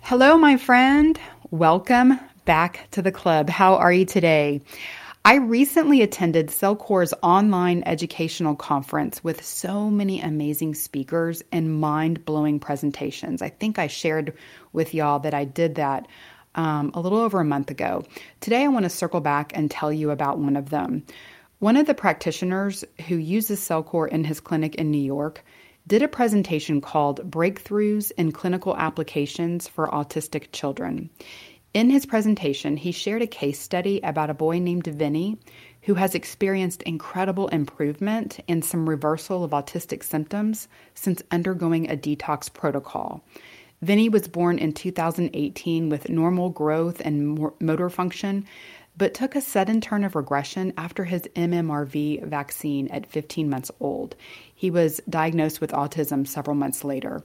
Hello, my friend. Welcome back to the club. How are you today? I recently attended Cellcore's online educational conference with so many amazing speakers and mind-blowing presentations. I think I shared with y'all that I did that a little over a month ago. Today, I want to circle back and tell you about one of them. One of the practitioners who uses Cellcore in his clinic in New York did a presentation called Breakthroughs in Clinical Applications for Autistic Children. In his presentation, he shared a case study about a boy named Vinny who has experienced incredible improvement and some reversal of autistic symptoms since undergoing a detox protocol. Vinny was born in 2018 with normal growth and motor function, but took a sudden turn of regression after his MMRV vaccine at 15 months old. He was diagnosed with autism several months later.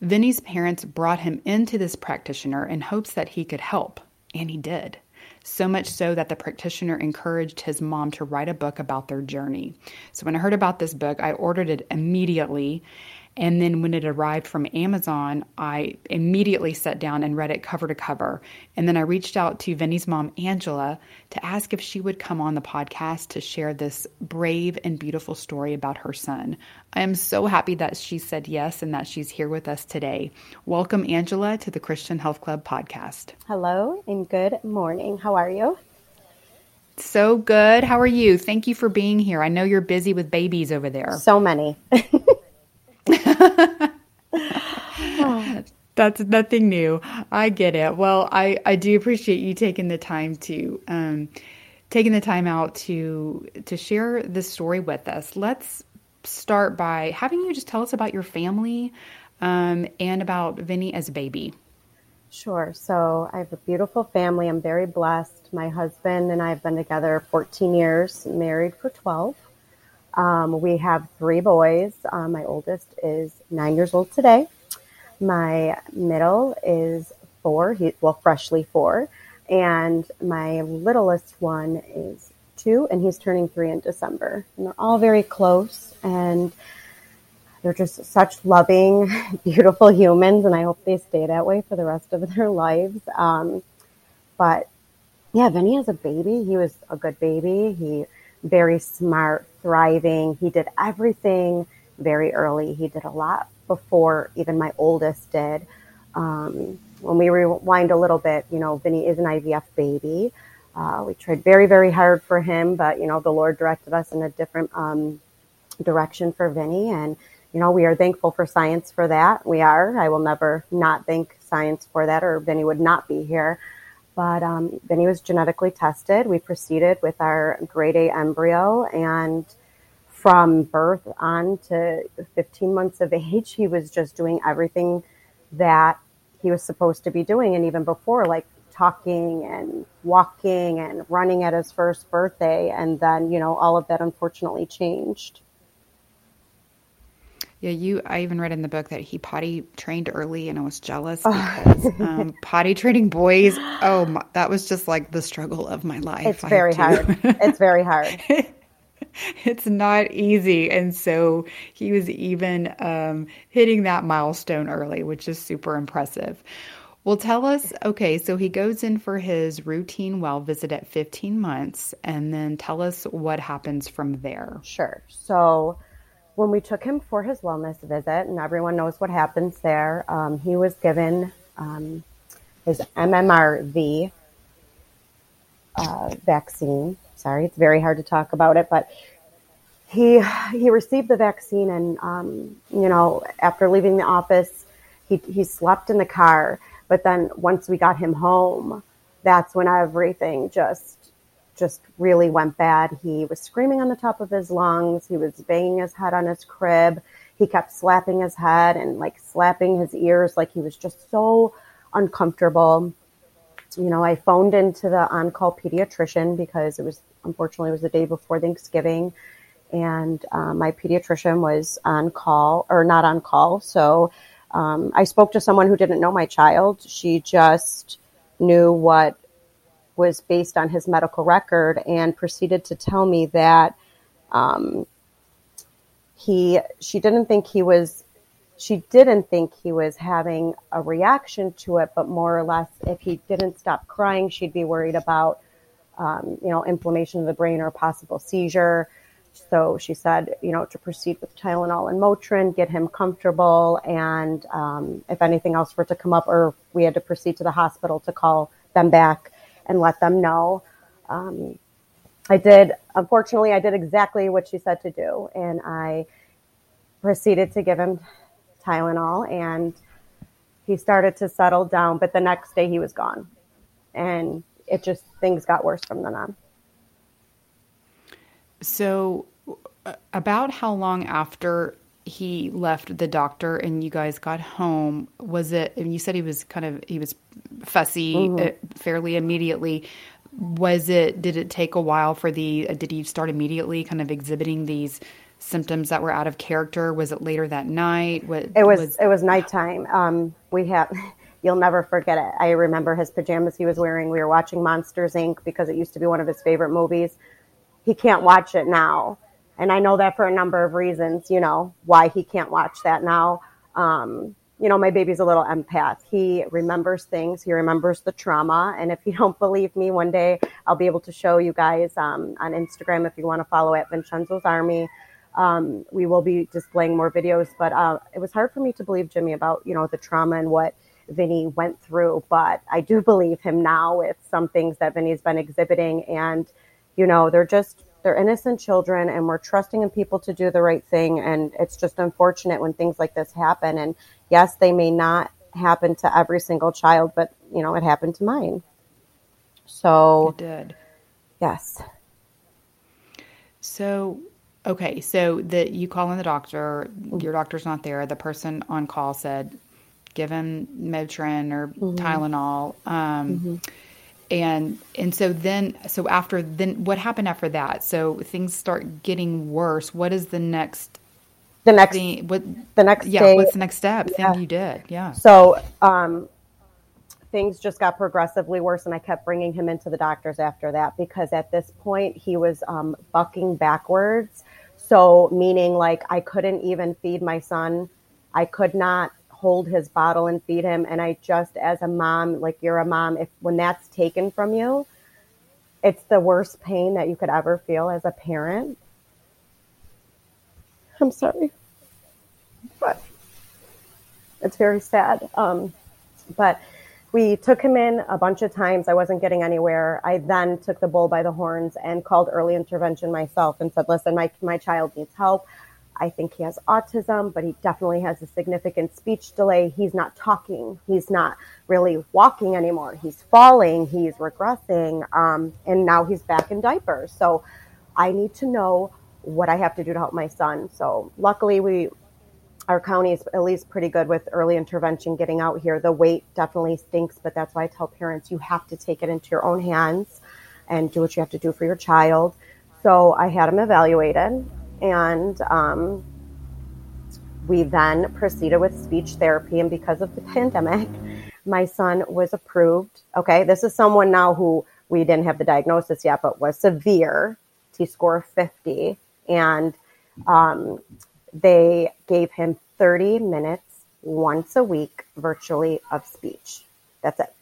Vinny's parents brought him into this practitioner in hopes that he could help, and he did. So much so that the practitioner encouraged his mom to write a book about their journey. So when I heard about this book, I ordered it immediately, and then when it arrived from Amazon, I immediately sat down and read it cover to cover. And then I reached out to Vinny's mom, Angela, to ask if she would come on the podcast to share this brave and beautiful story about her son. I am so happy that she said yes and that she's here with us today. Welcome, Angela, to the Christian Health Club podcast. Hello and good morning. How are you? So good. How are you? Thank you for being here. I know you're busy with babies over there. So many. That's nothing new. I get it. Well, I do appreciate you taking the time to taking the time out to share this story with us. Let's start by having you just tell us about your family and about Vinny as a baby. Sure. So I have a beautiful family. I'm very blessed. My husband and I have been together 14 years, married for 12. We have three boys. My oldest is 9 years old today. My middle is four. Freshly four. And my littlest one is two, and he's turning three in December. And they're all very close, and they're just such loving, beautiful humans. And I hope they stay that way for the rest of their lives. But yeah, Vinny as a baby, he was a good baby. He very smart, thriving. He did everything very early. He did a lot before even my oldest did. When we rewind a little bit, you know, Vinny is an IVF baby. We tried very, very hard for him, but, you know, the Lord directed us in a different direction for Vinny. And, you know, we are thankful for science for that. We are. I will never not thank science for that, or Vinny would not be here. But Vinny was genetically tested. We proceeded with our grade A embryo, and from birth on to 15 months of age, he was just doing everything that he was supposed to be doing. And even before, like talking and walking and running at his first birthday. And then, you know, all of that unfortunately changed. Yeah, I even read in the book that he potty trained early, and I was jealous because potty training boys, that was just like the struggle of my life. It's very hard. It's very hard. It's not easy. And so he was even hitting that milestone early, which is super impressive. Well, tell us, okay, so he goes in for his routine well visit at 15 months, and then tell us what happens from there. Sure. So when we took him for his wellness visit, and everyone knows what happens there, he was given his MMRV vaccine. Sorry, it's very hard to talk about it, but he received the vaccine, and, you know, after leaving the office, he slept in the car. But then once we got him home, that's when everything just really went bad. He was screaming on the top of his lungs. He was banging his head on his crib. He kept slapping his head and like slapping his ears. Like he was just so uncomfortable. You know, I phoned into the on-call pediatrician because it was the day before Thanksgiving. And my pediatrician was on call or not on call. So I spoke to someone who didn't know my child. She just knew what was based on his medical record and proceeded to tell me that she didn't think he was having a reaction to it, but more or less if he didn't stop crying, she'd be worried about inflammation of the brain or a possible seizure. So she said, to proceed with Tylenol and Motrin, get him comfortable. And if anything else were to come up or we had to proceed to the hospital, to call them back and let them know. Unfortunately, I did exactly what she said to do. And I proceeded to give him Tylenol and he started to settle down. But the next day he was gone. And things got worse from then on. So about how long after he left the doctor and you guys got home, was it, and you said he was fussy fairly immediately. Did it take a while did he start immediately kind of exhibiting these symptoms that were out of character? Was it later that night? It was nighttime. You'll never forget it. I remember his pajamas he was wearing. We were watching Monsters, Inc. because it used to be one of his favorite movies. He can't watch it now. And I know that for a number of reasons, why he can't watch that now. My baby's a little empath. He remembers things. He remembers the trauma. And if you don't believe me, one day I'll be able to show you guys on Instagram, if you want to follow at Vincenzo's Army. We will be displaying more videos. But it was hard for me to believe Jimmy about, the trauma and what Vinny went through. But I do believe him now with some things that Vinny's been exhibiting. And, they're innocent children, and we're trusting in people to do the right thing. And it's just unfortunate when things like this happen. And yes, they may not happen to every single child, but it happened to mine. So it did. Yes. So, okay. So you call in the doctor, your doctor's not there. The person on call said, give him Motrin or Tylenol. So what happened after that? So things start getting worse. What is the next day? What's the next step? Yeah. Thing you did. Yeah. So, things just got progressively worse, and I kept bringing him into the doctors after that, because at this point he was, bucking backwards. So meaning like I couldn't even feed my son. I could not hold his bottle and feed him. And I just, as a mom, like you're a mom, when that's taken from you, it's the worst pain that you could ever feel as a parent. I'm sorry, but it's very sad. But we took him in a bunch of times. I wasn't getting anywhere. I then took the bull by the horns and called early intervention myself and said, listen, my child needs help. I think he has autism, but he definitely has a significant speech delay. He's not talking. He's not really walking anymore. He's falling. He's regressing. And now he's back in diapers. So I need to know what I have to do to help my son. So luckily, our county is at least pretty good with early intervention getting out here. The wait definitely stinks, but that's why I tell parents you have to take it into your own hands and do what you have to do for your child. So I had him evaluated. And we then proceeded with speech therapy. And because of the pandemic, my son was approved. Okay, this is someone now who we didn't have the diagnosis yet, but was severe, T-score 50. And they gave him 30 minutes once a week, virtually, of speech. That's it.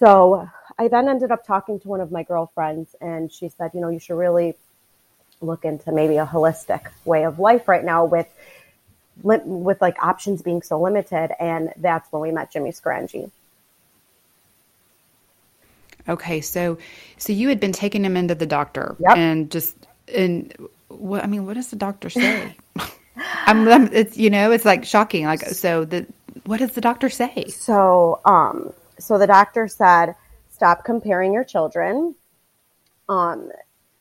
So I then ended up talking to one of my girlfriends, and she said, you should really look into maybe a holistic way of life right now with like options being so limited. And that's when we met Jimmy Scirigni. Okay. So you had been taking him into the doctor. Yep. What does the doctor say? It's like shocking. Like, so the, What does the doctor say? So the doctor said, stop comparing your children.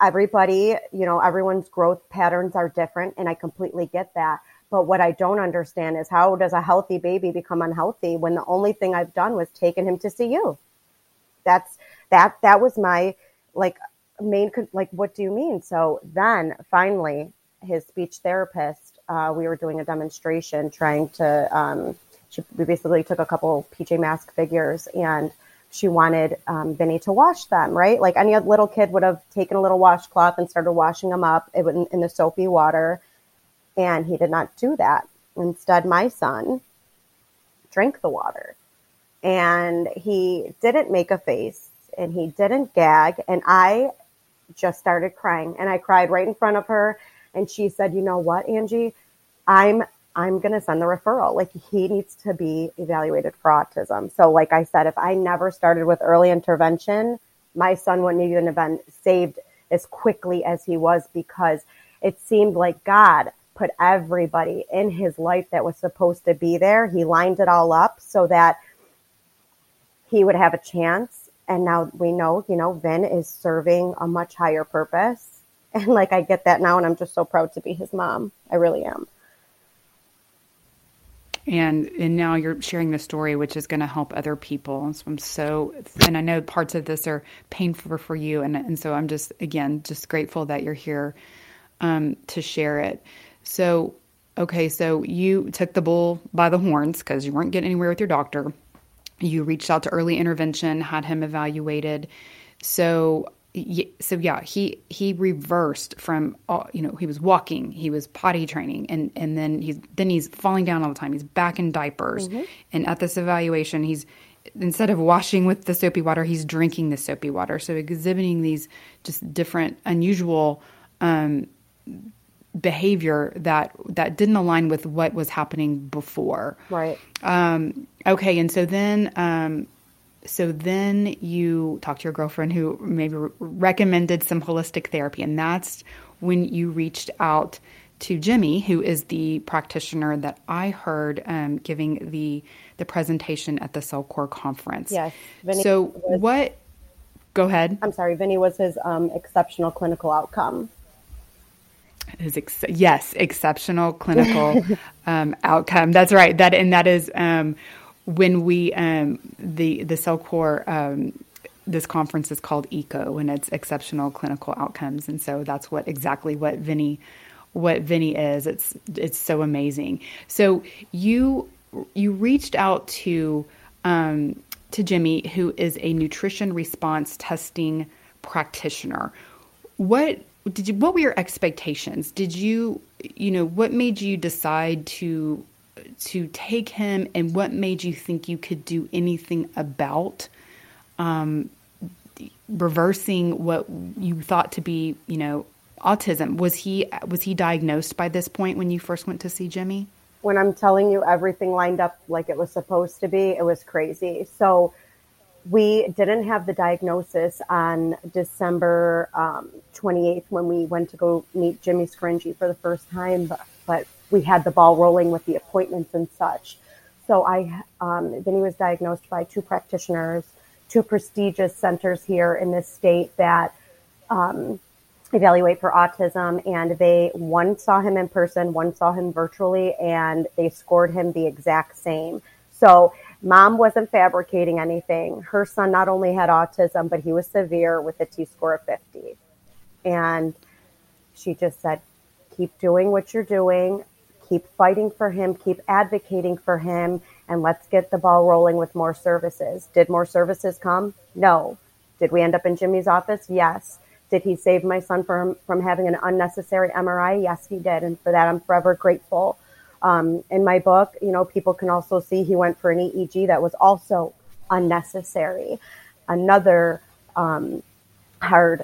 Everybody, you know, everyone's growth patterns are different, and I completely get that. But what I don't understand is how does a healthy baby become unhealthy when the only thing I've done was taken him to see you? That was my main, what do you mean? So then finally his speech therapist, we were doing a demonstration trying to, we basically took a couple PJ Masks figures and she wanted Vinny to wash them, right? Like any little kid would have taken a little washcloth and started washing them up in the soapy water. And he did not do that. Instead, my son drank the water and he didn't make a face and he didn't gag. And I just started crying, and I cried right in front of her. And she said, you know what, Angie, I'm going to send the referral. Like, he needs to be evaluated for autism. So like I said, if I never started with early intervention, my son wouldn't even have been saved as quickly as he was, because it seemed like God put everybody in his life that was supposed to be there. He lined it all up so that he would have a chance. And now we know, you know, Vin is serving a much higher purpose. And like, I get that now. And I'm just so proud to be his mom. I really am. And now you're sharing the story, which is going to help other people. And so and I know parts of this are painful for you. And so I'm just, again, just grateful that you're here to share it. So, okay, so you took the bull by the horns because you weren't getting anywhere with your doctor. You reached out to early intervention, had him evaluated. So yeah, he reversed from, you know, he was walking, he was potty training, and then he's falling down all the time. He's back in diapers. Mm-hmm. And at this evaluation, he's, instead of washing with the soapy water, he's drinking the soapy water. So exhibiting these just different, unusual behavior that didn't align with what was happening before. Right. Okay. And so then you talked to your girlfriend, who maybe recommended some holistic therapy. And that's when you reached out to Jimmy, who is the practitioner that I heard giving the presentation at the Cellcore conference. Yes. Go ahead. I'm sorry. Vinny was his exceptional clinical outcome. Exceptional clinical outcome. That's right. That is when we the Cellcore this conference is called ECO, and it's exceptional clinical outcomes, and so that's exactly what Vinny is. It's so amazing. So you reached out to Jimmy, who is a nutrition response testing practitioner. What were your expectations? What made you decide to take him, and what made you think you could do anything about reversing what you thought to be, you know, autism? Was he diagnosed by this point when you first went to see Jimmy? When I'm telling you everything lined up like it was supposed to be, it was crazy. So we didn't have the diagnosis on December 28th when we went to go meet Jimmy Scirigni for the first time, but we had the ball rolling with the appointments and such. So then he was diagnosed by two practitioners, two prestigious centers here in this state that evaluate for autism, and one saw him in person, one saw him virtually, and they scored him the exact same. So Mom wasn't fabricating anything. Her son not only had autism, but he was severe with a T-score of 50. And she just said, keep doing what you're doing, keep fighting for him, keep advocating for him, and let's get the ball rolling with more services. Did more services come? No. Did we end up in Jimmy's office? Yes. Did he save my son from having an unnecessary MRI? Yes, he did. And for that, I'm forever grateful. In my book, you know, people can also see he went for an EEG that was also unnecessary. Another hard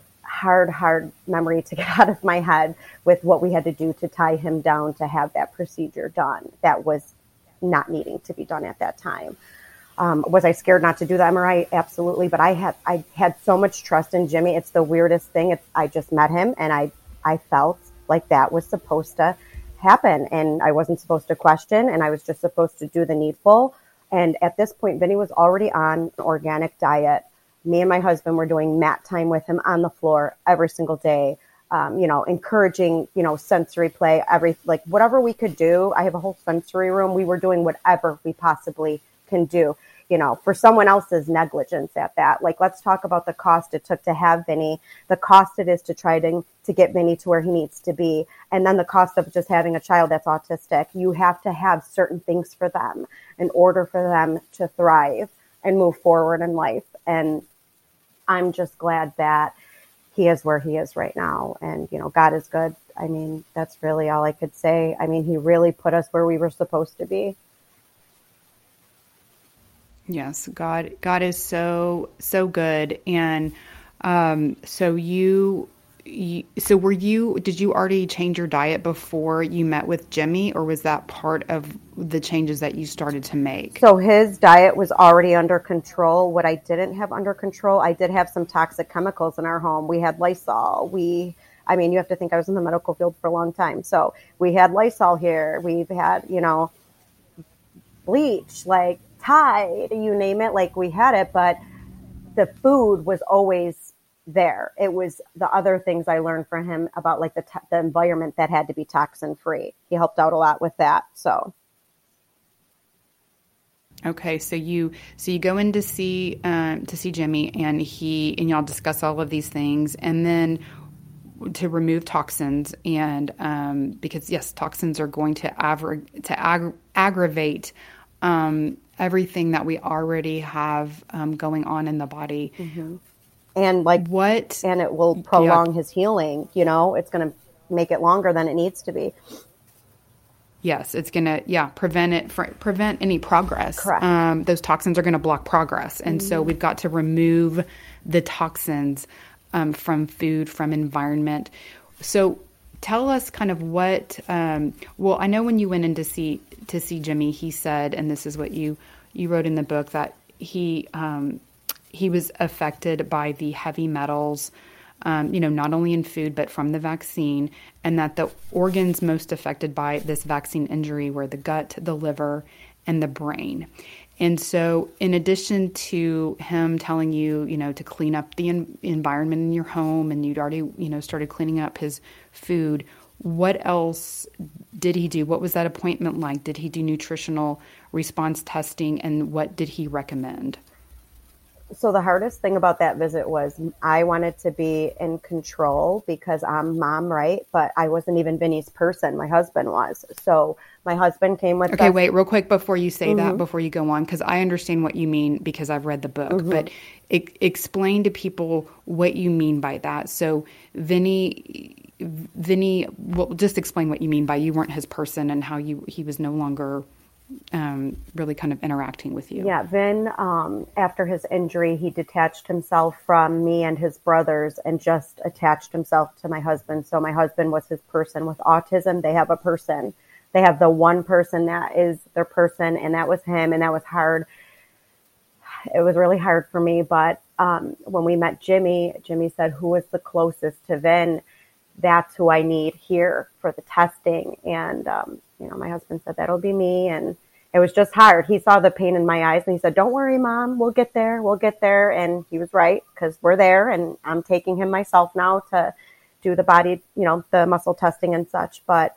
memory to get out of my head with what we had to do to tie him down to have that procedure done. That was not needing to be done at that time. Was I scared not to do the MRI? Absolutely. But I had so much trust in Jimmy. It's the weirdest thing. I just met him, and I felt like that was supposed to happen, and I wasn't supposed to question, and I was just supposed to do the needful. And at this point, Vinny was already on an organic diet. Me and my husband were doing mat time with him on the floor every single day, encouraging, sensory play, whatever we could do. I have a whole sensory room. We were doing whatever we possibly can do, for someone else's negligence at that. Let's talk about the cost it took to have Vinny, the cost it is to try to get Vinny to where he needs to be, and then the cost of just having a child that's autistic. You have to have certain things for them in order for them to thrive and move forward in life. And I'm just glad that he is where he is right now. And, God is good. I mean, that's really all I could say. I mean, he really put us where we were supposed to be. Yes, God is so, so good. And did you already change your diet before you met with Jimmy, or was that part of the changes that you started to make? So his diet was already under control. What I didn't have under control, I did have some toxic chemicals in our home. We had Lysol. You have to think I was in the medical field for a long time. So we had Lysol here. We've had, bleach, Tide, you name it, we had it, but the food was always there. It was the other things I learned from him about the environment that had to be toxin free. He helped out a lot with that. So. Okay. So you go in to see Jimmy, and y'all discuss all of these things, and then to remove toxins. And, because yes, toxins are going to aggravate, everything that we already have going on in the body. Mm-hmm. And it will prolong his healing. It's going to make it longer than it needs to be. Yes. It's going to, prevent any progress. Correct. Those toxins are going to block progress. And mm-hmm. So we've got to remove the toxins from food, from environment. So tell us kind of what, well, I know when you went in to see Jimmy, he said, and this is what you wrote in the book, that he was affected by the heavy metals, not only in food, but from the vaccine, and that the organs most affected by this vaccine injury were the gut, the liver, and the brain. And so in addition to him telling you, to clean up the environment in your home, and you'd already, started cleaning up his food, what else did he do? What was that appointment like? Did he do nutritional response testing, and what did he recommend? So the hardest thing about that visit was I wanted to be in control because I'm mom, right? But I wasn't even Vinny's person. My husband was. So my husband came with us. Wait, real quick before you say mm-hmm. that, before you go on, because I understand what you mean because I've read the book. Mm-hmm. But explain to people what you mean by that. So Vinny, well, just explain what you mean by you weren't his person and how he was no longer really kind of interacting with you. Yeah, Vin, after his injury, he detached himself from me and his brothers and just attached himself to my husband. So my husband was his person. With autism, they have a person. They have the one person that is their person, and that was him, and that was hard. It was really hard for me, but when we met Jimmy, Jimmy said, "Who is the closest to Vin? That's who I need here for the testing." And, my husband said, "That'll be me." And it was just hard. He saw the pain in my eyes and he said, "Don't worry, Mom, we'll get there. We'll get there." And he was right, because we're there, and I'm taking him myself now to do the body, the muscle testing and such. But,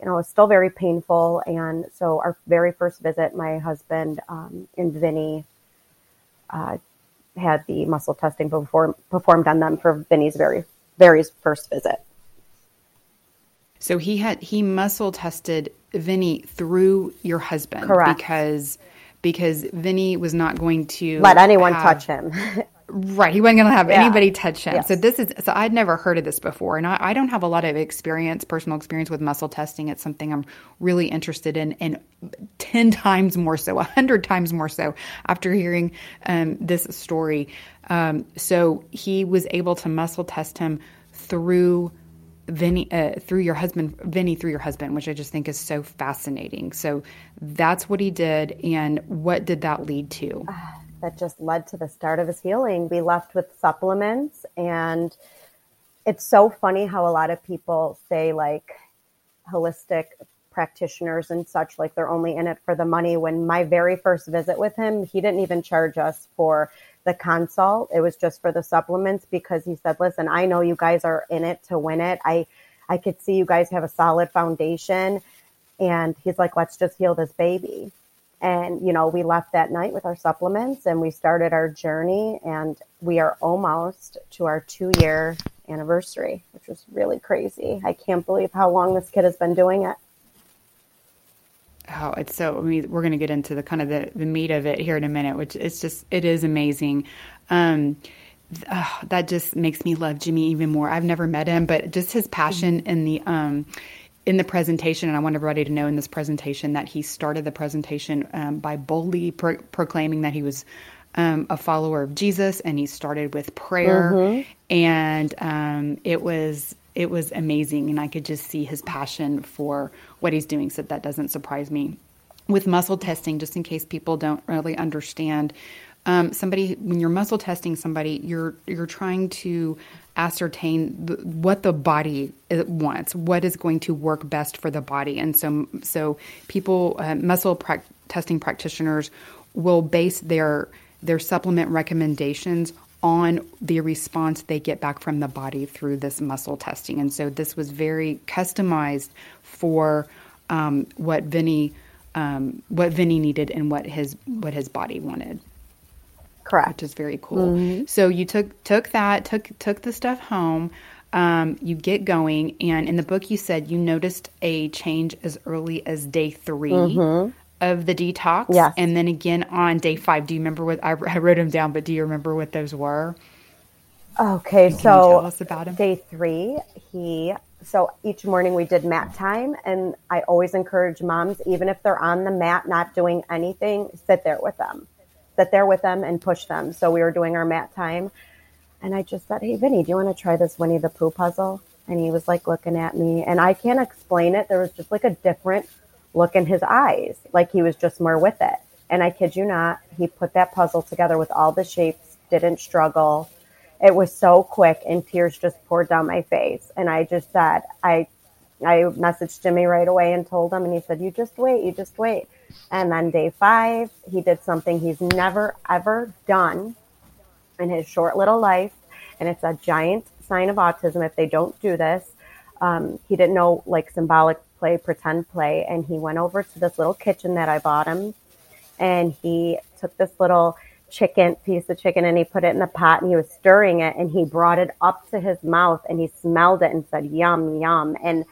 it's still very painful. And so our very first visit, my husband and Vinny had the muscle testing performed on them for Vinny's very, very first visit. So he muscle tested Vinny through your husband. Correct. Because Vinny was not going to let anyone touch him. Right. He wasn't going to have anybody touch him. Yes. So I'd never heard of this before. And I don't have a lot of personal experience with muscle testing. It's something I'm really interested in, and 10 times more so, 100 times more so after hearing this story. So he was able to muscle test him through Vinny through your husband, which I just think is so fascinating. So that's what he did. And what did that lead to? That just led to the start of his healing. We left with supplements, and it's so funny how a lot of people say holistic practitioners and such, like they're only in it for the money. When my very first visit with him, he didn't even charge us for the consult. It was just for the supplements, because he said, listen, I know you guys are in it to win it. I could see you guys have a solid foundation. And he's like, let's just heal this baby. And, you know, we left that night with our supplements and we started our journey, and we are almost to our 2-year anniversary, which was really crazy. I can't believe how long this kid has been doing it. Oh, it's so, I mean, we're going to get into the kind of the meat of it here in a minute, which it's just, it is amazing. That just makes me love Jimmy even more. I've never met him, but just his passion in the presentation. And I want everybody to know in this presentation that he started the presentation by boldly proclaiming that he was a follower of Jesus. And he started with prayer, and it was amazing. And I could just see his passion for what he's doing. So that doesn't surprise me. With muscle testing, just in case people don't really understand, somebody, when you're muscle testing somebody, you're trying to ascertain what the body wants, what is going to work best for the body. And so people, muscle testing practitioners will base their supplement recommendations on the response they get back from the body through this muscle testing. And so this was very customized for what Vinny needed and what his body wanted. Correct. Which is very cool. Mm-hmm. So you took the stuff home. You get going, and in the book you said you noticed a change as early as day 3 of the detox, yes. And then again on day 5. Do you remember what I wrote them down? But do you remember what those were? Okay, so tell us about them. Day 3, So each morning we did mat time, and I always encourage moms, even if they're on the mat not doing anything, sit there with them and push them. So we were doing our mat time, and I just said, hey, Vinny, do you want to try this Winnie the Pooh puzzle? And he was like looking at me, and I can't explain it. There was just like a different look in his eyes. Like he was just more with it. And I kid you not, he put that puzzle together with all the shapes, didn't struggle. It was so quick, and tears just poured down my face. And I just said, I messaged Jimmy right away and told him, and he said, you just wait. And then day 5, he did something he's never, ever done in his short little life. And it's a giant sign of autism if they don't do this. He didn't know like symbolic play, pretend play. And he went over to this little kitchen that I bought him, and he took this little piece of chicken and he put it in the pot, and he was stirring it, and he brought it up to his mouth, and he smelled it and said, yum, yum. And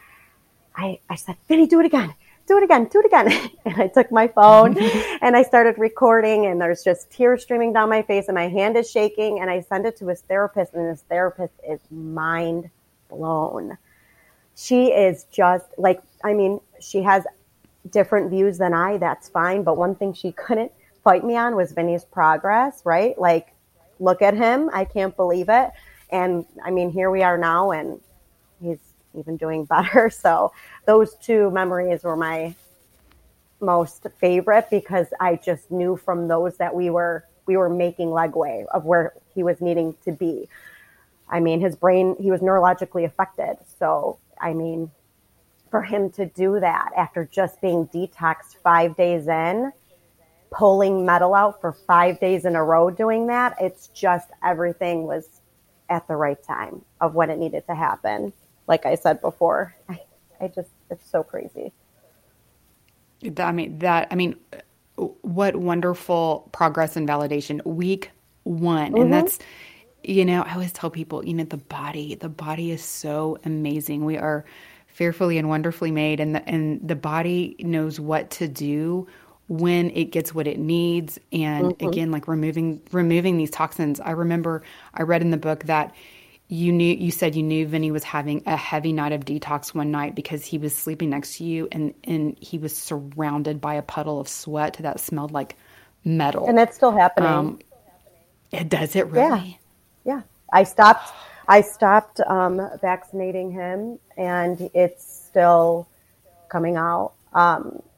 I said, Vinny, do it again. And I took my phone and I started recording, and there's just tears streaming down my face, and my hand is shaking, and I send it to his therapist, and his therapist is mind blown. She is just like, I mean, she has different views than I, that's fine. But one thing she couldn't fight me on was Vinny's progress, right? Like, look at him. I can't believe it. And I mean, here we are now, and he's even doing better. So those 2 memories were my most favorite, because I just knew from those that we were making legway of where he was needing to be. I mean, his brain, he was neurologically affected. So, I mean, for him to do that after just being detoxed 5 days in, pulling metal out for 5 days in a row doing that, it's just everything was at the right time of when it needed to happen. Like I said before, I just, it's so crazy. I mean, what wonderful progress and validation. Week 1. And that's, you know, I always tell people, you know, the body is so amazing. We are fearfully and wonderfully made, and the body knows what to do when it gets what it needs. And again, like removing these toxins. I remember I read in the book that you said you knew Vinny was having a heavy night of detox one night because he was sleeping next to you, and he was surrounded by a puddle of sweat that smelled like metal. And that's still happening. Does it really? Yeah. I stopped vaccinating him, and it's still coming out.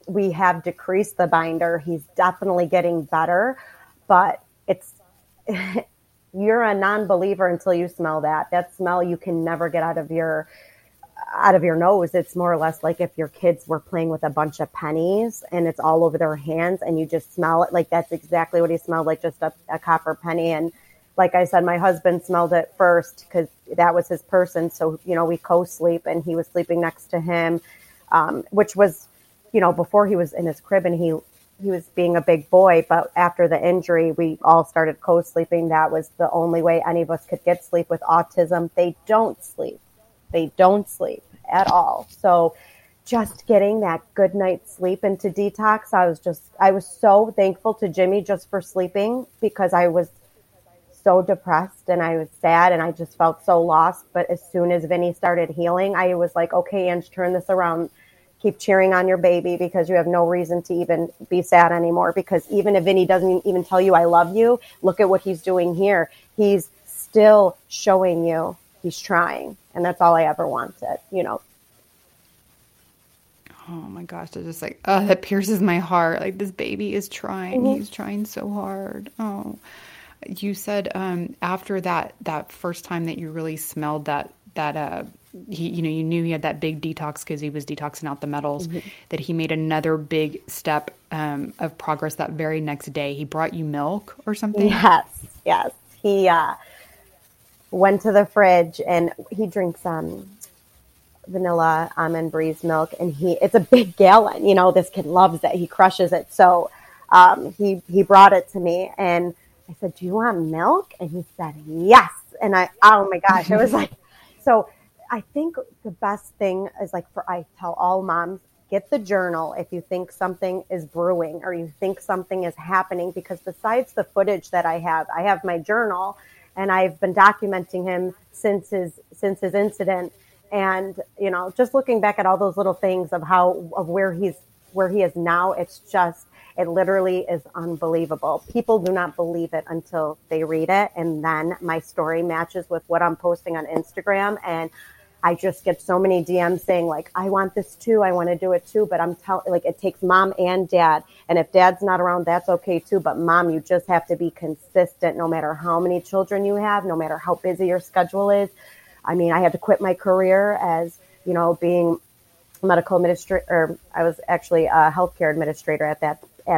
We have decreased the binder. He's definitely getting better, but it's, you're a non-believer until you smell that. That smell you can never get out of your out of your nose. It's more or less like if your kids were playing with a bunch of pennies and it's all over their hands and you just smell it. Like, that's exactly what he smelled like, just a copper penny. And like I said, my husband smelled it first because that was his person. So, you know, we co-sleep and he was sleeping next to him, which was, you know, before he was in his crib and he was being a big boy. But after the injury, we all started co-sleeping. That was the only way any of us could get sleep. With autism, they don't sleep. They don't sleep at all. So just getting that good night's sleep and to detox, I was so thankful to Jimmy just for sleeping, because I was so depressed and I was sad and I just felt so lost. But as soon as Vinny started healing, I was like, okay, Ange, turn this around. Keep cheering on your baby, because you have no reason to even be sad anymore. Because even if Vinny doesn't even tell you I love you, look at what he's doing here. He's still showing you he's trying. And that's all I ever wanted, you know. Oh my gosh, it's just like, oh, that pierces my heart. Like, this baby is trying. Mm-hmm. He's trying so hard. Oh, you said after that first time that you really smelled that he, you know, you knew he had that big detox because he was detoxing out the metals, mm-hmm. that he made another big step of progress that very next day. He brought you milk or something? Yes. He went to the fridge and he drinks vanilla almond breeze milk, and it's a big gallon, you know, this kid loves it. He crushes it. So he brought it to me and I said, do you want milk? And he said, yes. And oh my gosh, it was like, so I think the best thing is, like, I tell all moms, get the journal if you think something is brewing or you think something is happening, because besides the footage that I have my journal. And I've been documenting him since his incident, and you know, just looking back at all those little things of where he is now, it literally is unbelievable. People do not believe it until they read it, and then my story matches with what I'm posting on Instagram, and I just get so many DMs saying, like, I want this too, I want to do it too. But I'm telling, like, it takes mom and dad. And if dad's not around, that's okay too. But mom, you just have to be consistent no matter how many children you have, no matter how busy your schedule is. I mean, I had to quit my career as, you know, being medical administrator, or I was actually a healthcare administrator at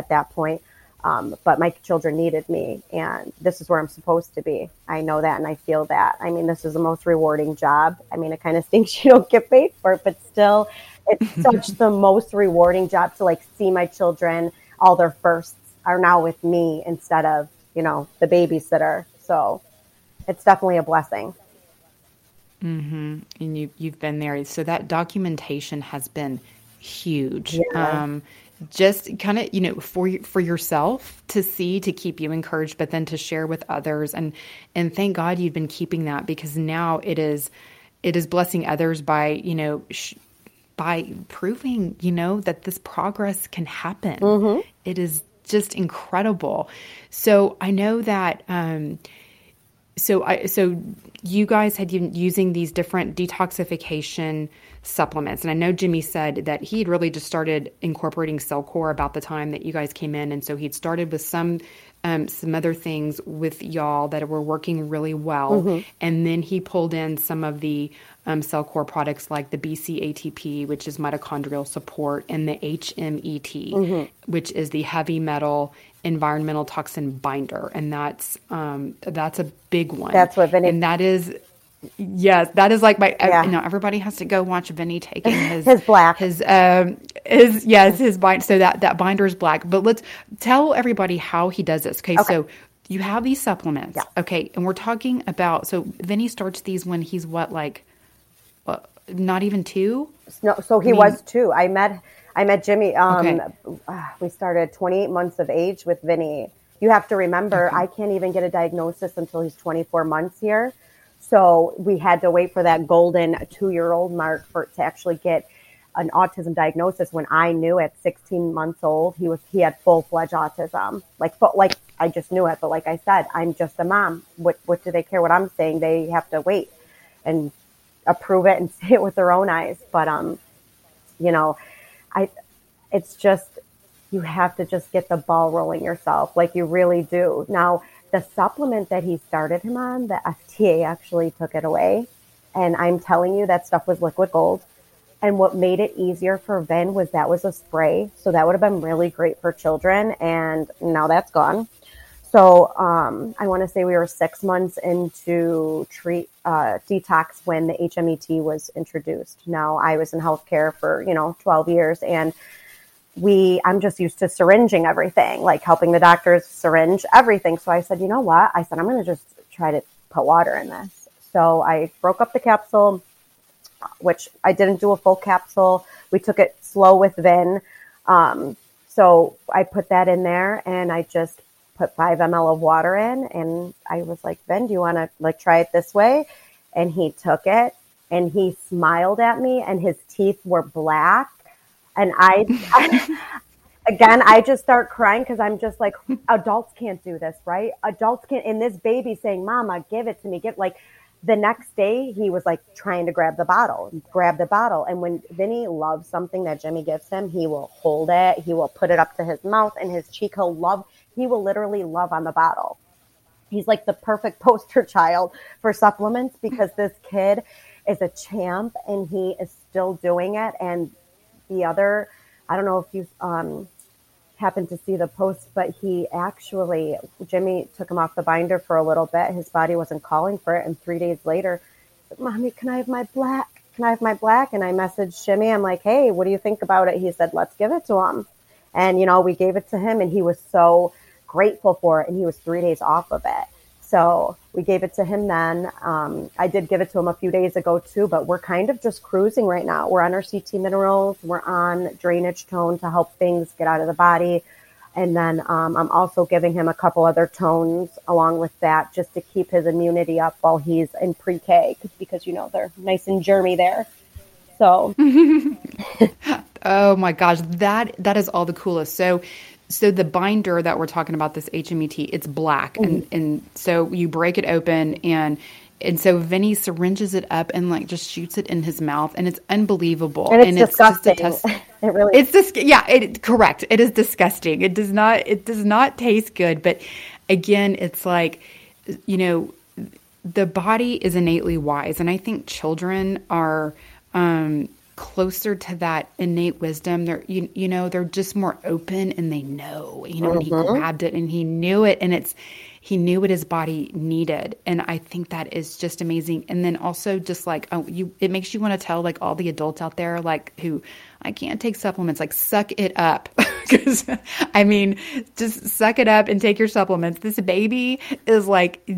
that point. But my children needed me, and this is where I'm supposed to be. I know that, and I feel that. I mean, this is the most rewarding job. I mean, it kind of stinks you don't get paid for it, but still, it's such the most rewarding job to, like, see my children, all their firsts are now with me instead of, you know, the babysitter. So it's definitely a blessing. Mm-hmm. And you've been there. So that documentation has been huge. Yeah. Just kind of, you know, for yourself to see, to keep you encouraged, but then to share with others. And thank God you've been keeping that, because now it is blessing others by, you know, by proving, you know, that this progress can happen. Mm-hmm. It is just incredible. So I know that, So you guys had been using these different detoxification supplements, and I know Jimmy said that he'd really just started incorporating Cellcore about the time that you guys came in, and so he'd started with some other things with y'all that were working really well, mm-hmm. and then he pulled in some of the Cellcore products like the BCATP, which is mitochondrial support, and the HMET, mm-hmm. which is the heavy metal environmental toxin binder, and that's a big one. That's what Vinny. And that is, yes, that is like my. Yeah. You know, everybody has to go watch Vinny taking his black. His binder. So that binder is black. But let's tell everybody how he does this. Okay. So you have these supplements. Yeah. Okay, and we're talking about. So Vinny starts these when he's what, like, not even two. No, so he was two. I met Jimmy. We started 28 months of age with Vinny. You have to remember, I can't even get a diagnosis until he's 24 months here. So we had to wait for that golden 2-year-old mark for it to actually get an autism diagnosis. When I knew at 16 months old, he had full-fledged autism. Like I just knew it. But like I said, I'm just a mom. What do they care what I'm saying? They have to wait and approve it and see it with their own eyes. But, you know, it's just, you have to just get the ball rolling yourself. Like, you really do. Now, the supplement that he started him on, the FDA actually took it away. And I'm telling you, that stuff was liquid gold. And what made it easier for Vin was that was a spray. So that would have been really great for children. And now that's gone. So I want to say we were 6 months into detox when the HMET was introduced. Now, I was in healthcare for, 12 years. And I'm just used to syringing everything, like helping the doctors syringe everything. So I said, you know what? I said, I'm going to just try to put water in this. So I broke up the capsule, which I didn't do a full capsule. We took it slow with Vin. So I put that in there and I just put 5 ml of water in. And I was like, Vin, do you want to try it this way? And he took it and he smiled at me and his teeth were black. And I just start crying because I'm just like, adults can't do this, right? Adults can't. And this baby saying, Mama, give it to me. The next day, he was trying to grab the bottle. And when Vinny loves something that Jimmy gives him, he will hold it. He will put it up to his mouth and his cheek. He will literally love on the bottle. He's like the perfect poster child for supplements because this kid is a champ and he is still doing it. And the other, I don't know if you happened to see the post, but Jimmy took him off the binder for a little bit. His body wasn't calling for it. And 3 days later, he said, Mommy, can I have my black? And I messaged Jimmy. I'm like, hey, what do you think about it? He said, let's give it to him. And, we gave it to him and he was so grateful for it. And he was 3 days off of it. So we gave it to him then. I did give it to him a few days ago too, but we're kind of just cruising right now. We're on our CT minerals. We're on drainage tone to help things get out of the body. And then I'm also giving him a couple other tones along with that just to keep his immunity up while he's in pre-K because, they're nice and germy there. So. Oh my gosh, that is all the coolest. So the binder that we're talking about, this HMET, it's black. Mm-hmm. And so you break it open and so Vinny syringes it up and just shoots it in his mouth and it's unbelievable. And it's disgusting. Correct. It is disgusting. It does not taste good. But again, it's the body is innately wise. And I think children are, closer to that innate wisdom. They're, they're just more open and they know, mm-hmm. And he grabbed it and he knew it and he knew what his body needed. And I think that is just amazing. And then also just it makes you want to tell all the adults out there, who I can't take supplements, suck it up. Because just suck it up and take your supplements. This baby is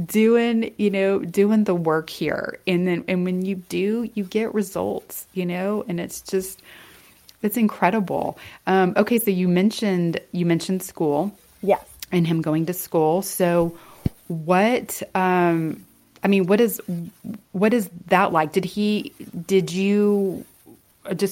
doing the work here. And when you do, you get results, and it's incredible. Okay. So you mentioned school. Yes. And him going to school. So what is that like? He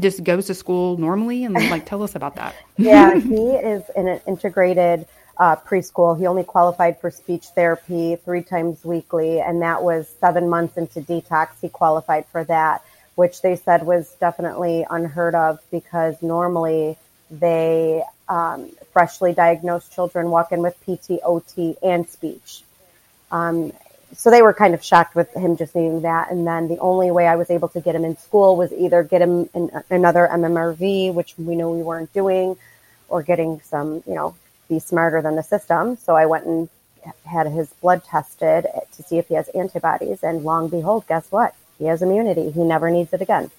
just goes to school normally and tell us about that. Yeah, he is in an integrated preschool. He only qualified for speech therapy 3 times weekly. And that was 7 months into detox. He qualified for that, which they said was definitely unheard of because normally they freshly diagnosed children walk in with PT, OT, and speech. So they were kind of shocked with him just needing that. And then the only way I was able to get him in school was either get him in another MMRV, which we knew we weren't doing, or getting some, be smarter than the system. So I went and had his blood tested to see if he has antibodies. And lo and behold, guess what? He has immunity. He never needs it again.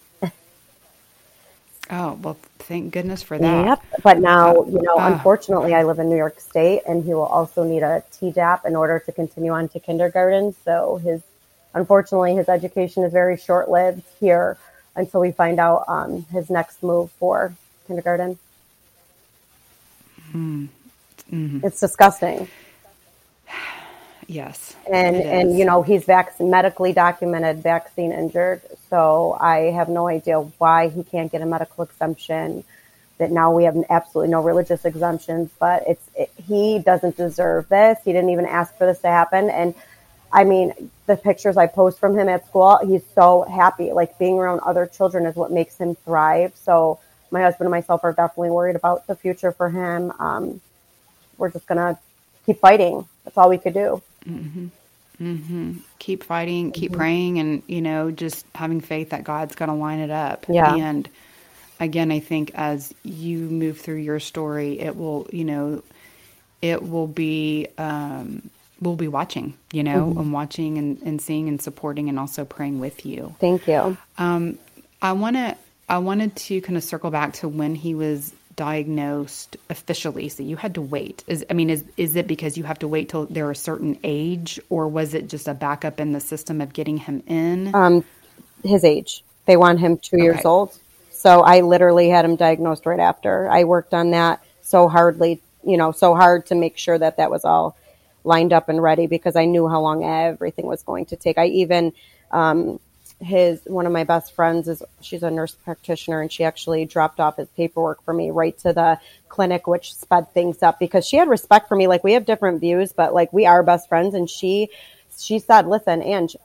Oh, well, thank goodness for that. Yep. But now, unfortunately, I live in New York State, and he will also need a TDAP in order to continue on to kindergarten. So unfortunately, his education is very short-lived here until we find out his next move for kindergarten. Mm-hmm. It's disgusting. Yes. And he's medically documented, vaccine injured. So I have no idea why he can't get a medical exemption. That now we have absolutely no religious exemptions, but he doesn't deserve this. He didn't even ask for this to happen. And the pictures I post from him at school, he's so happy. Being around other children is what makes him thrive. So my husband and myself are definitely worried about the future for him. We're just going to keep fighting. That's all we could do. Mm-hmm. Mm-hmm. Keep fighting, keep praying, and, you know, just having faith that God's going to line it up. Yeah. And again, I think as you move through your story, it will, you know, it will be, we'll be watching, you know, mm-hmm. and watching and seeing and supporting and also praying with you. Thank you. I wanted to kind of circle back to when he was diagnosed officially. So you had to wait. Is it because you have to wait till they're a certain age, or was it just a backup in the system of getting him in? His age. They want him 2 years old. So I literally had him diagnosed right after. I worked on that so hard to make sure that that was all lined up and ready, because I knew how long everything was going to take. I even, one of my best friends she's a nurse practitioner, and she actually dropped off his paperwork for me right to the clinic, which sped things up because she had respect for me. Like, we have different views, but like, we are best friends. And she said, listen, Ange,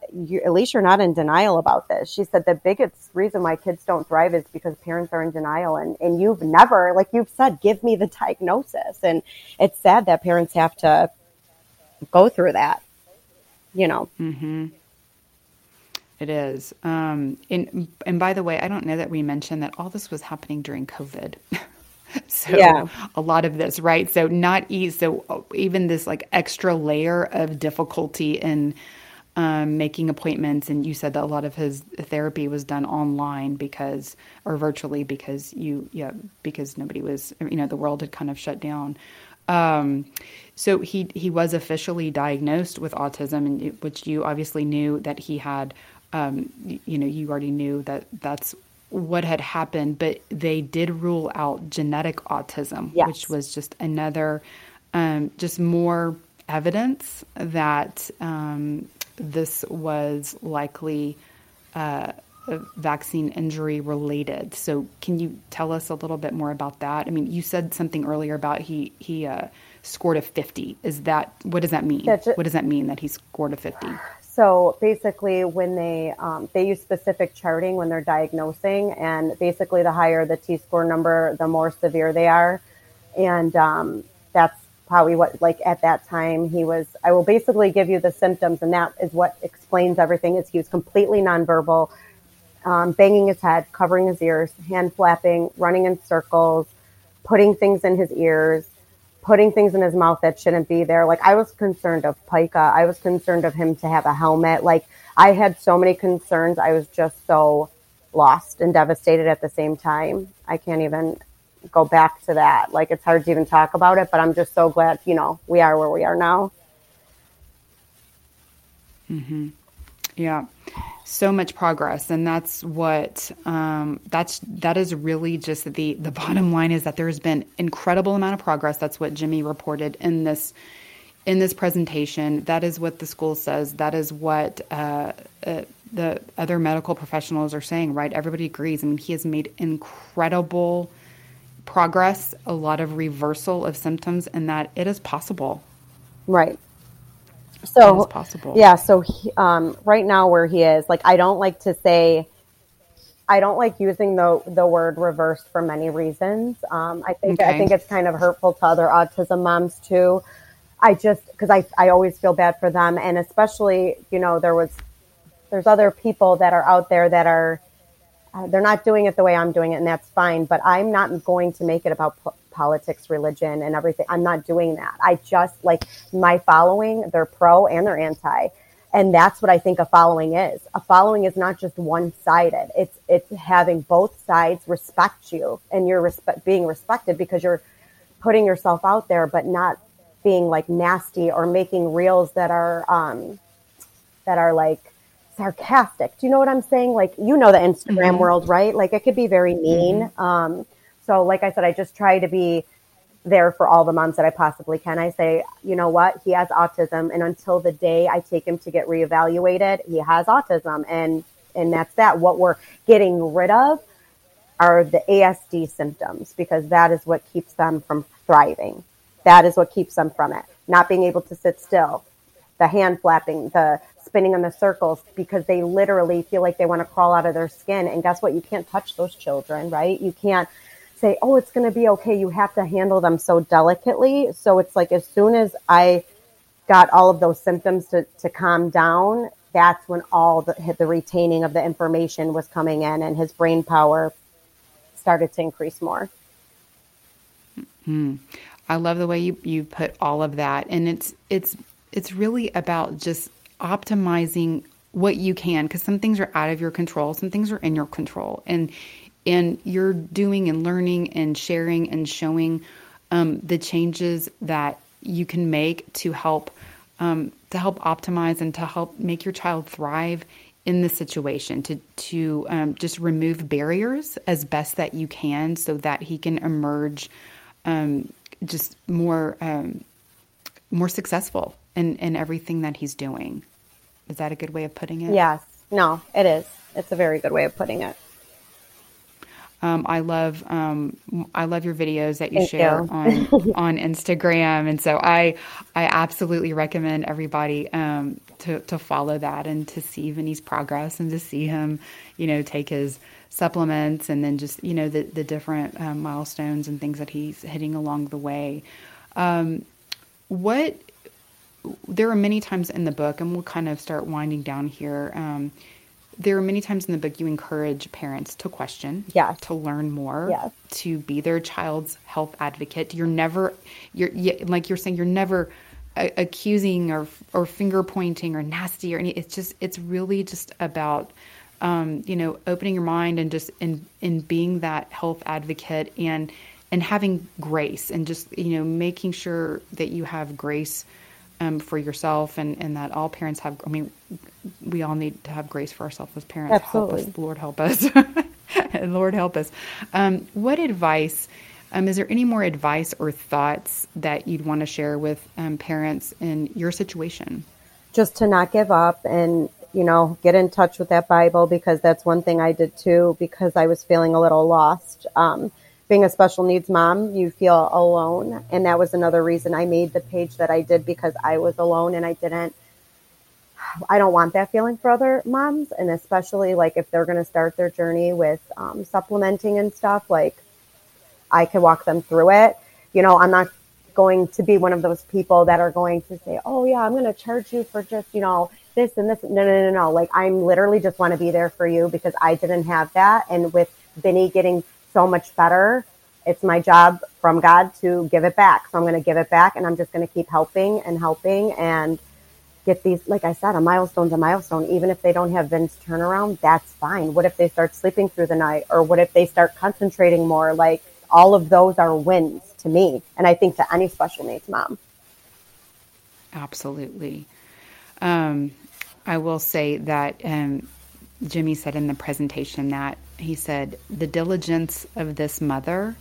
at least you're not in denial about this. She said, the biggest reason why kids don't thrive is because parents are in denial. And you've never, like you've said, give me the diagnosis. And it's sad that parents have to go through that, you know? Mm-hmm. It is. And by the way, I don't know that we mentioned that all this was happening during COVID. So yeah. A lot of this, right? So not easy. So even this like extra layer of difficulty in making appointments. And you said that a lot of his therapy was done online because nobody was, you know, the world had kind of shut down. So he was officially diagnosed with autism, and which you obviously knew that he had, you already knew that that's what had happened, but they did rule out genetic autism, yes. Which was just another, just more evidence that, this was likely, vaccine injury related. So can you tell us a little bit more about that? I mean, you said something earlier about he scored a 50. What does that mean? What does that mean that he scored a 50? So basically when they use specific charting when they're diagnosing, and basically the higher the T-score number, the more severe they are. And that's probably what, like at that time I will basically give you the symptoms, and that is what explains everything. Is he was completely nonverbal. Banging his head, covering his ears, hand flapping, running in circles, putting things in his ears, putting things in his mouth that shouldn't be there. Like, I was concerned of pica. I was concerned of him to have a helmet. Like, I had so many concerns. I was just so lost and devastated at the same time. I can't even go back to that. Like, it's hard to even talk about it, but I'm just so glad, you know, we are where we are now. Mm-hmm. Yeah. So much progress, and that's what that is really just the bottom line is that there's been incredible amount of progress. That's what Jimmy reported in this presentation. That is what the school says. That is what the other medical professionals are saying, right? Everybody agrees. I mean, he has made incredible progress, a lot of reversal of symptoms, and that it is possible. Right. So, possible. Yeah. So, he, right now where he is, like, I don't like using the word reversed for many reasons. I think it's kind of hurtful to other autism moms too. Because I always feel bad for them. And especially, you know, there's other people that are out there that are, they're not doing it the way I'm doing it, and that's fine, but I'm not going to make it about politics, religion, and everything. I'm not doing that. I just, like, my following, they're pro and they're anti. And that's what I think a following is. A following is not just one-sided. It's having both sides respect you, and you're being respected because you're putting yourself out there, but not being, like, nasty or making reels that are like, sarcastic. Do you know what I'm saying? Like, you know, the Instagram mm-hmm. world, right? Like, it could be very mean. Mm-hmm. So like I said, I just try to be there for all the moms that I possibly can. I say, you know what? He has autism. And until the day I take him to get reevaluated, he has autism. And that's that. What we're getting rid of are the ASD symptoms, because that is what keeps them from thriving. That is what keeps them from it. Not being able to sit still, the hand flapping, the spinning in the circles, because they literally feel like they want to crawl out of their skin. And guess what? You can't touch those children, right? You can't say, oh, it's going to be okay. You have to handle them so delicately. So it's like, as soon as I got all of those symptoms to calm down, that's when all the retaining of the information was coming in and his brain power started to increase more. Mm-hmm. I love the way you put all of that. And it's really about just optimizing what you can, because some things are out of your control, some things are in your control. And you're doing and learning and sharing and showing the changes that you can make to help optimize and to help make your child thrive in the situation, to just remove barriers as best that you can so that he can emerge just more successful in everything that he's doing. Is that a good way of putting it? Yes. No, it is. It's a very good way of putting it. I love your videos that you share on Instagram. And so I absolutely recommend everybody to follow that and to see Vinny's progress and to see him, take his supplements and then just, the different milestones and things that he's hitting along the way. There are many times in the book, and we'll kind of start winding down here. There are many times in the book you encourage parents to question, yes, to learn more, yes, to be their child's health advocate. You're never accusing or finger pointing or nasty or any. It's really just about opening your mind and just in being that health advocate and having grace and just making sure that you have grace for yourself and that all parents have. I mean, we all need to have grace for ourselves as parents. Absolutely. Help us, Lord, help us. Lord, help us. What advice, is there any more advice or thoughts that you'd want to share with parents in your situation? Just to not give up and, get in touch with that Bible, because that's one thing I did too, because I was feeling a little lost. Being a special needs mom, you feel alone. And that was another reason I made the page that I did, because I was alone and I don't want that feeling for other moms. And especially if they're going to start their journey with supplementing and stuff, I can walk them through it. I'm not going to be one of those people that are going to say, oh yeah, I'm going to charge you for just, this and this. No. I'm literally just want to be there for you, because I didn't have that. And with Vinny getting so much better, it's my job from God to give it back. So I'm going to give it back, and I'm just going to keep helping and get these, like I said, a milestone. Even if they don't have Vin's turnaround, that's fine. What if they start sleeping through the night, or what if they start concentrating more? All of those are wins to me. And I think to any special needs mom. Absolutely. I will say that, Jimmy said in the presentation that he said, the diligence of this mother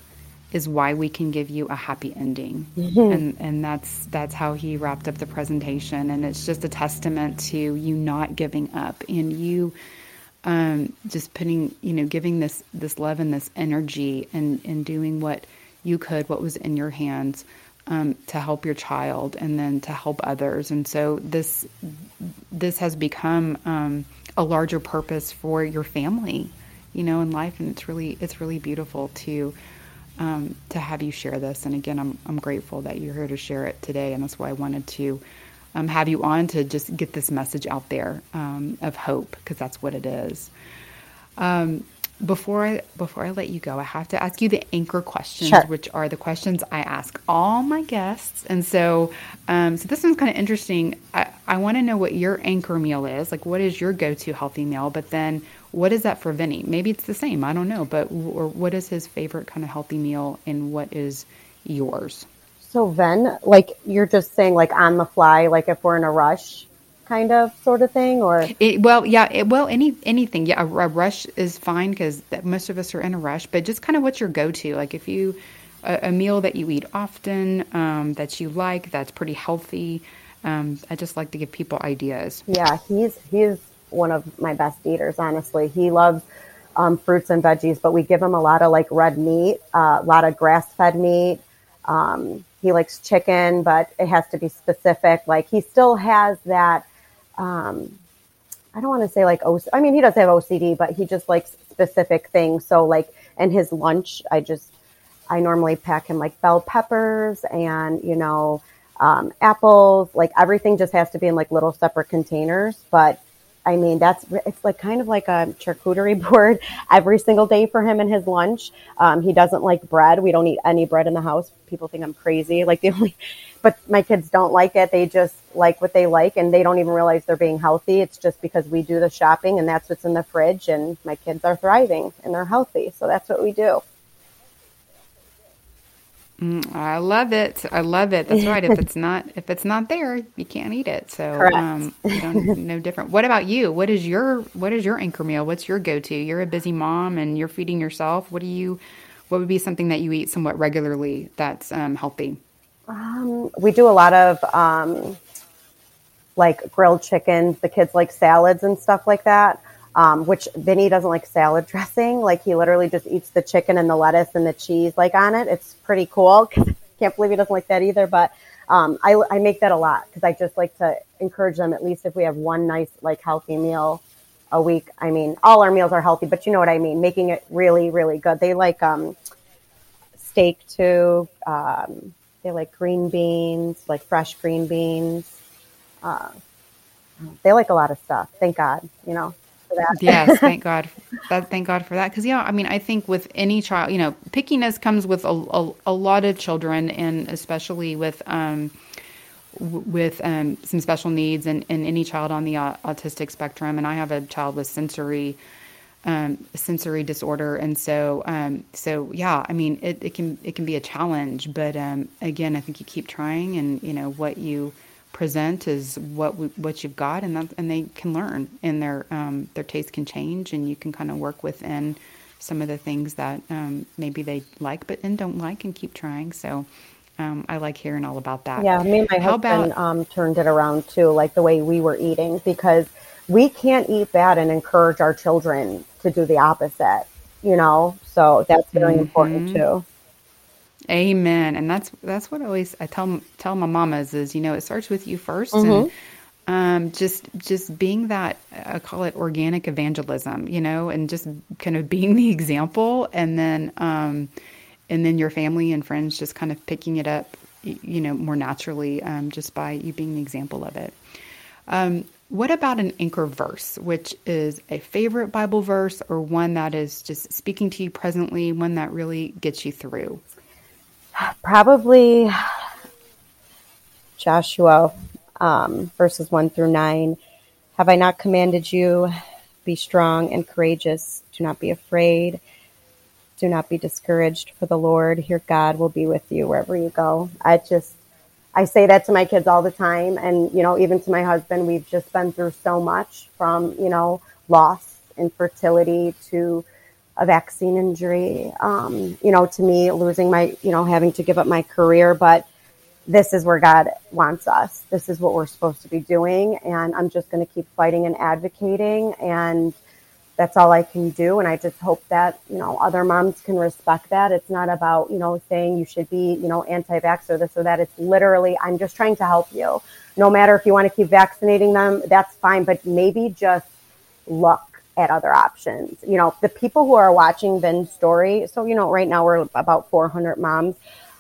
is why we can give you a happy ending. Mm-hmm. And that's how he wrapped up the presentation. And it's just a testament to you not giving up and you just putting, giving this love and this energy and doing what you could, what was in your hands to help your child and then to help others. And so this has become a larger purpose for your family, in life. And it's really beautiful to have you share this. And again, I'm grateful that you're here to share it today. And that's why I wanted to have you on, to just get this message out there of hope, because that's what it is. Before I let you go, I have to ask you the anchor questions, sure, which are the questions I ask all my guests. And so, so this one's kind of interesting. I want to know what your anchor meal is. What is your go-to healthy meal? But then what is that for Vinny? Maybe it's the same, I don't know, or what is his favorite kind of healthy meal and what is yours? So Vin, you're just saying on the fly, if we're in a rush, kind of sort of thing, or anything. Yeah, a rush is fine, because most of us are in a rush. But just kind of what's your go-to? If you a meal that you eat often, that you like, that's pretty healthy. I just like to give people ideas. Yeah, he's one of my best eaters. Honestly, he loves fruits and veggies, but we give him a lot of red meat, a lot of grass-fed meat. He likes chicken, but it has to be specific. He still has that. I don't want to say he does have OCD, but he just likes specific things. So and his lunch, I normally pack him bell peppers and, apples, like everything just has to be in like little separate containers. But I mean, it's like kind of like a charcuterie board every single day for him and his lunch. He doesn't like bread. We don't eat any bread in the house. People think I'm crazy. But my kids don't like it. They just like what they like, and they don't even realize they're being healthy. It's just because we do the shopping, and that's what's in the fridge, and my kids are thriving and they're healthy. So that's what we do. I love it. I love it. That's right. If it's not there, you can't eat it. So, correct. No different. What about you? What is your anchor meal? What's your go-to? You're a busy mom and you're feeding yourself. What would be something that you eat somewhat regularly that's healthy? We do a lot of like grilled chicken. The kids like salads and stuff like that. Which Vinny doesn't like salad dressing. Like he literally just eats the chicken and the lettuce and the cheese like on it. It's pretty cool. 'Cause I can't believe he doesn't like that either. But I make that a lot because I just like to encourage them, at least if we have one nice like healthy meal a week. I mean, all our meals are healthy, but you know what I mean. Making it really, really good. They like steak too. They like green beans, like fresh green beans. They like a lot of stuff. Thank God, you know. Yes, thank God. Thank God for that. Because, yeah, I mean, I think with any child, you know, pickiness comes with a lot of children, and especially with some special needs and any child on the autistic spectrum. And I have a child with sensory disorder, and so yeah, I mean, it can be a challenge. But again, I think you keep trying, and you know what you present is what you've got, and they can learn, and their taste can change, and you can kind of work within some of the things that maybe they like but then don't like, and keep trying. So I like hearing all about that. Yeah, me and my husband turned it around too, like the way we were eating, because we can't eat bad and encourage our children to do the opposite, you know. So that's very important too. Amen. And that's what always I tell my mamas is, you know, it starts with you first. Mm-hmm. And just being that, I call it organic evangelism, you know, and just kind of being the example. And then your family and friends just kind of picking it up, you know, more naturally, just by you being the example of it. What about an anchor verse, which is a favorite Bible verse, or one that is just speaking to you presently, one that really gets you through? Probably Joshua, verses 1-9. Have I not commanded you? Be strong and courageous. Do not be afraid. Do not be discouraged, for the Lord, your God, will be with you wherever you go. I say that to my kids all the time. And, you know, even to my husband, we've just been through so much, from, you know, loss, infertility, to a vaccine injury, you know, to me losing my, you know, having to give up my career. But this is where God wants us. This is what we're supposed to be doing. And I'm just going to keep fighting and advocating. And that's all I can do. And I just hope that, you know, other moms can respect that. It's not about, you know, saying you should be, you know, anti-vax or this or that. It's literally, I'm just trying to help you. No matter if you want to keep vaccinating them, that's fine. But maybe just look at other options. You know, the people who are watching Vin's story, so, you know, right now we're about 400 moms.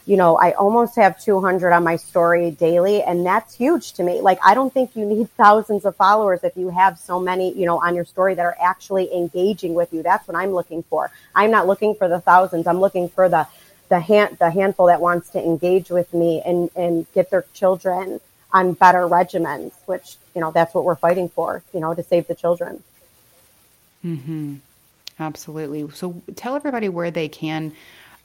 You know, I almost have 200 on my story daily, and that's huge to me. Like, I don't think you need thousands of followers if you have so many, you know, on your story that are actually engaging with you. That's what I'm looking for. I'm not looking for the thousands. I'm looking for the handful that wants to engage with me and get their children on better regimens, which, you know, that's what we're fighting for, you know, to save the children. Mm-hmm. Absolutely. So tell everybody where they can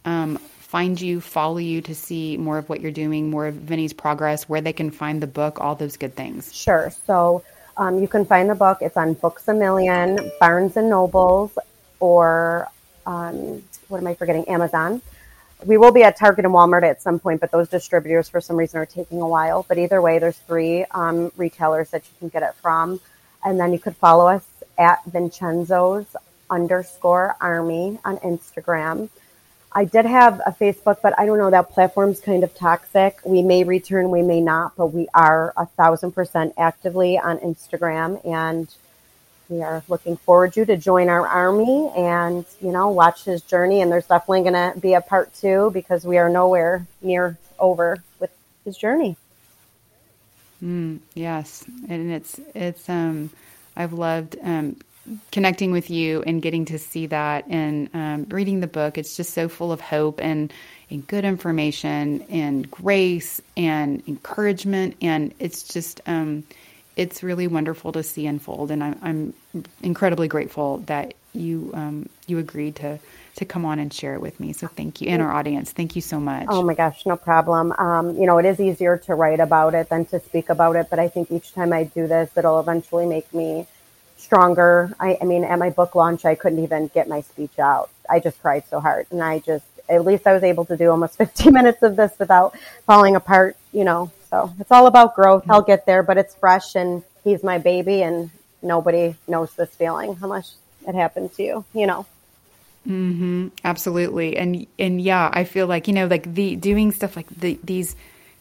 find you, follow you, to see more of what you're doing, more of Vinny's progress, where they can find the book, all those good things. Sure. So you can find the book. It's on Books A Million, Barnes and Nobles, or what am I forgetting? Amazon. We will be at Target and Walmart at some point, but those distributors for some reason are taking a while. But either way, there's 3 retailers that you can get it from. And then you could follow us at Vincenzo's_Army on Instagram. I did have a Facebook, but I don't know, that platform's kind of toxic. We may return, we may not, but we are 1,000% actively on Instagram, and we are looking forward to join our army and, you know, watch his journey. And there's definitely going to be a part 2, because we are nowhere near over with his journey. Yes, and it's I've loved connecting with you and getting to see that and reading the book. It's just so full of hope and good information and grace and encouragement, and it's just it's really wonderful to see unfold. And I'm incredibly grateful that you you agreed to come on and share it with me. So thank you, and our audience. Thank you so much. Oh my gosh, no problem. You know, it is easier to write about it than to speak about it, but I think each time I do this, it'll eventually make me stronger. I mean, at my book launch, I couldn't even get my speech out. I just cried so hard, and at least I was able to do almost 50 minutes of this without falling apart, you know. So it's all about growth. I'll get there, but it's fresh, and he's my baby, and nobody knows this feeling unless it happens to you, you know. Mm-hmm. Absolutely. And yeah, I feel like, you know, like the doing stuff like these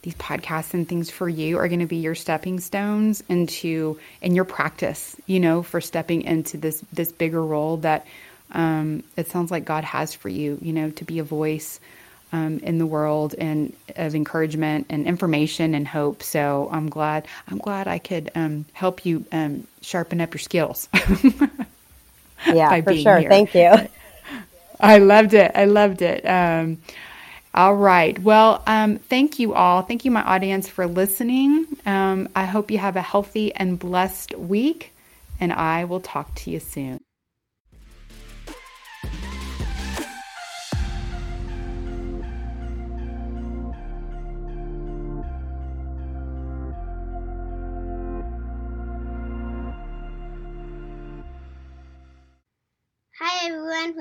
podcasts and things for you are going to be your stepping stones and your practice, you know, for stepping into this bigger role that, it sounds like God has for you, you know, to be a voice, in the world and of encouragement and information and hope. So I'm glad I could, help you, sharpen up your skills. Yeah, for sure. Here. Thank you. I loved it. All right. Well, thank you all. Thank you, my audience, for listening. I hope you have a healthy and blessed week, and I will talk to you soon.